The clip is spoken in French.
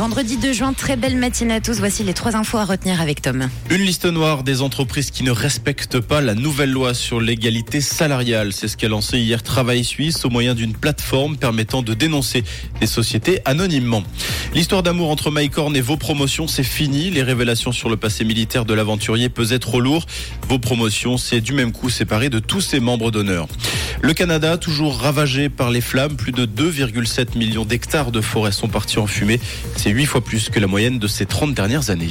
vendredi 2 juin. Très belle matinée à tous. Voici les 3 infos à retenir avec Tom. Une liste noire des entreprises qui ne respectent pas la nouvelle loi sur l'égalité salariale. C'est ce qu'a lancé hier Travail Suisse au moyen d'une plateforme permettant de dénoncer des sociétés anonymement. L'histoire d'amour entre Mike Horn et Vos Promotions, c'est fini. Les révélations sur le passé militaire de l'aventurier pesaient trop lourd. Vos Promotions s'est du même coup séparée de tous ses membres d'honneur. Le Canada, toujours ravagé par les flammes, plus de 2,7 millions d'hectares de forêts sont partis en fumée. C'est 8 fois plus que la moyenne de ces 30 dernières années.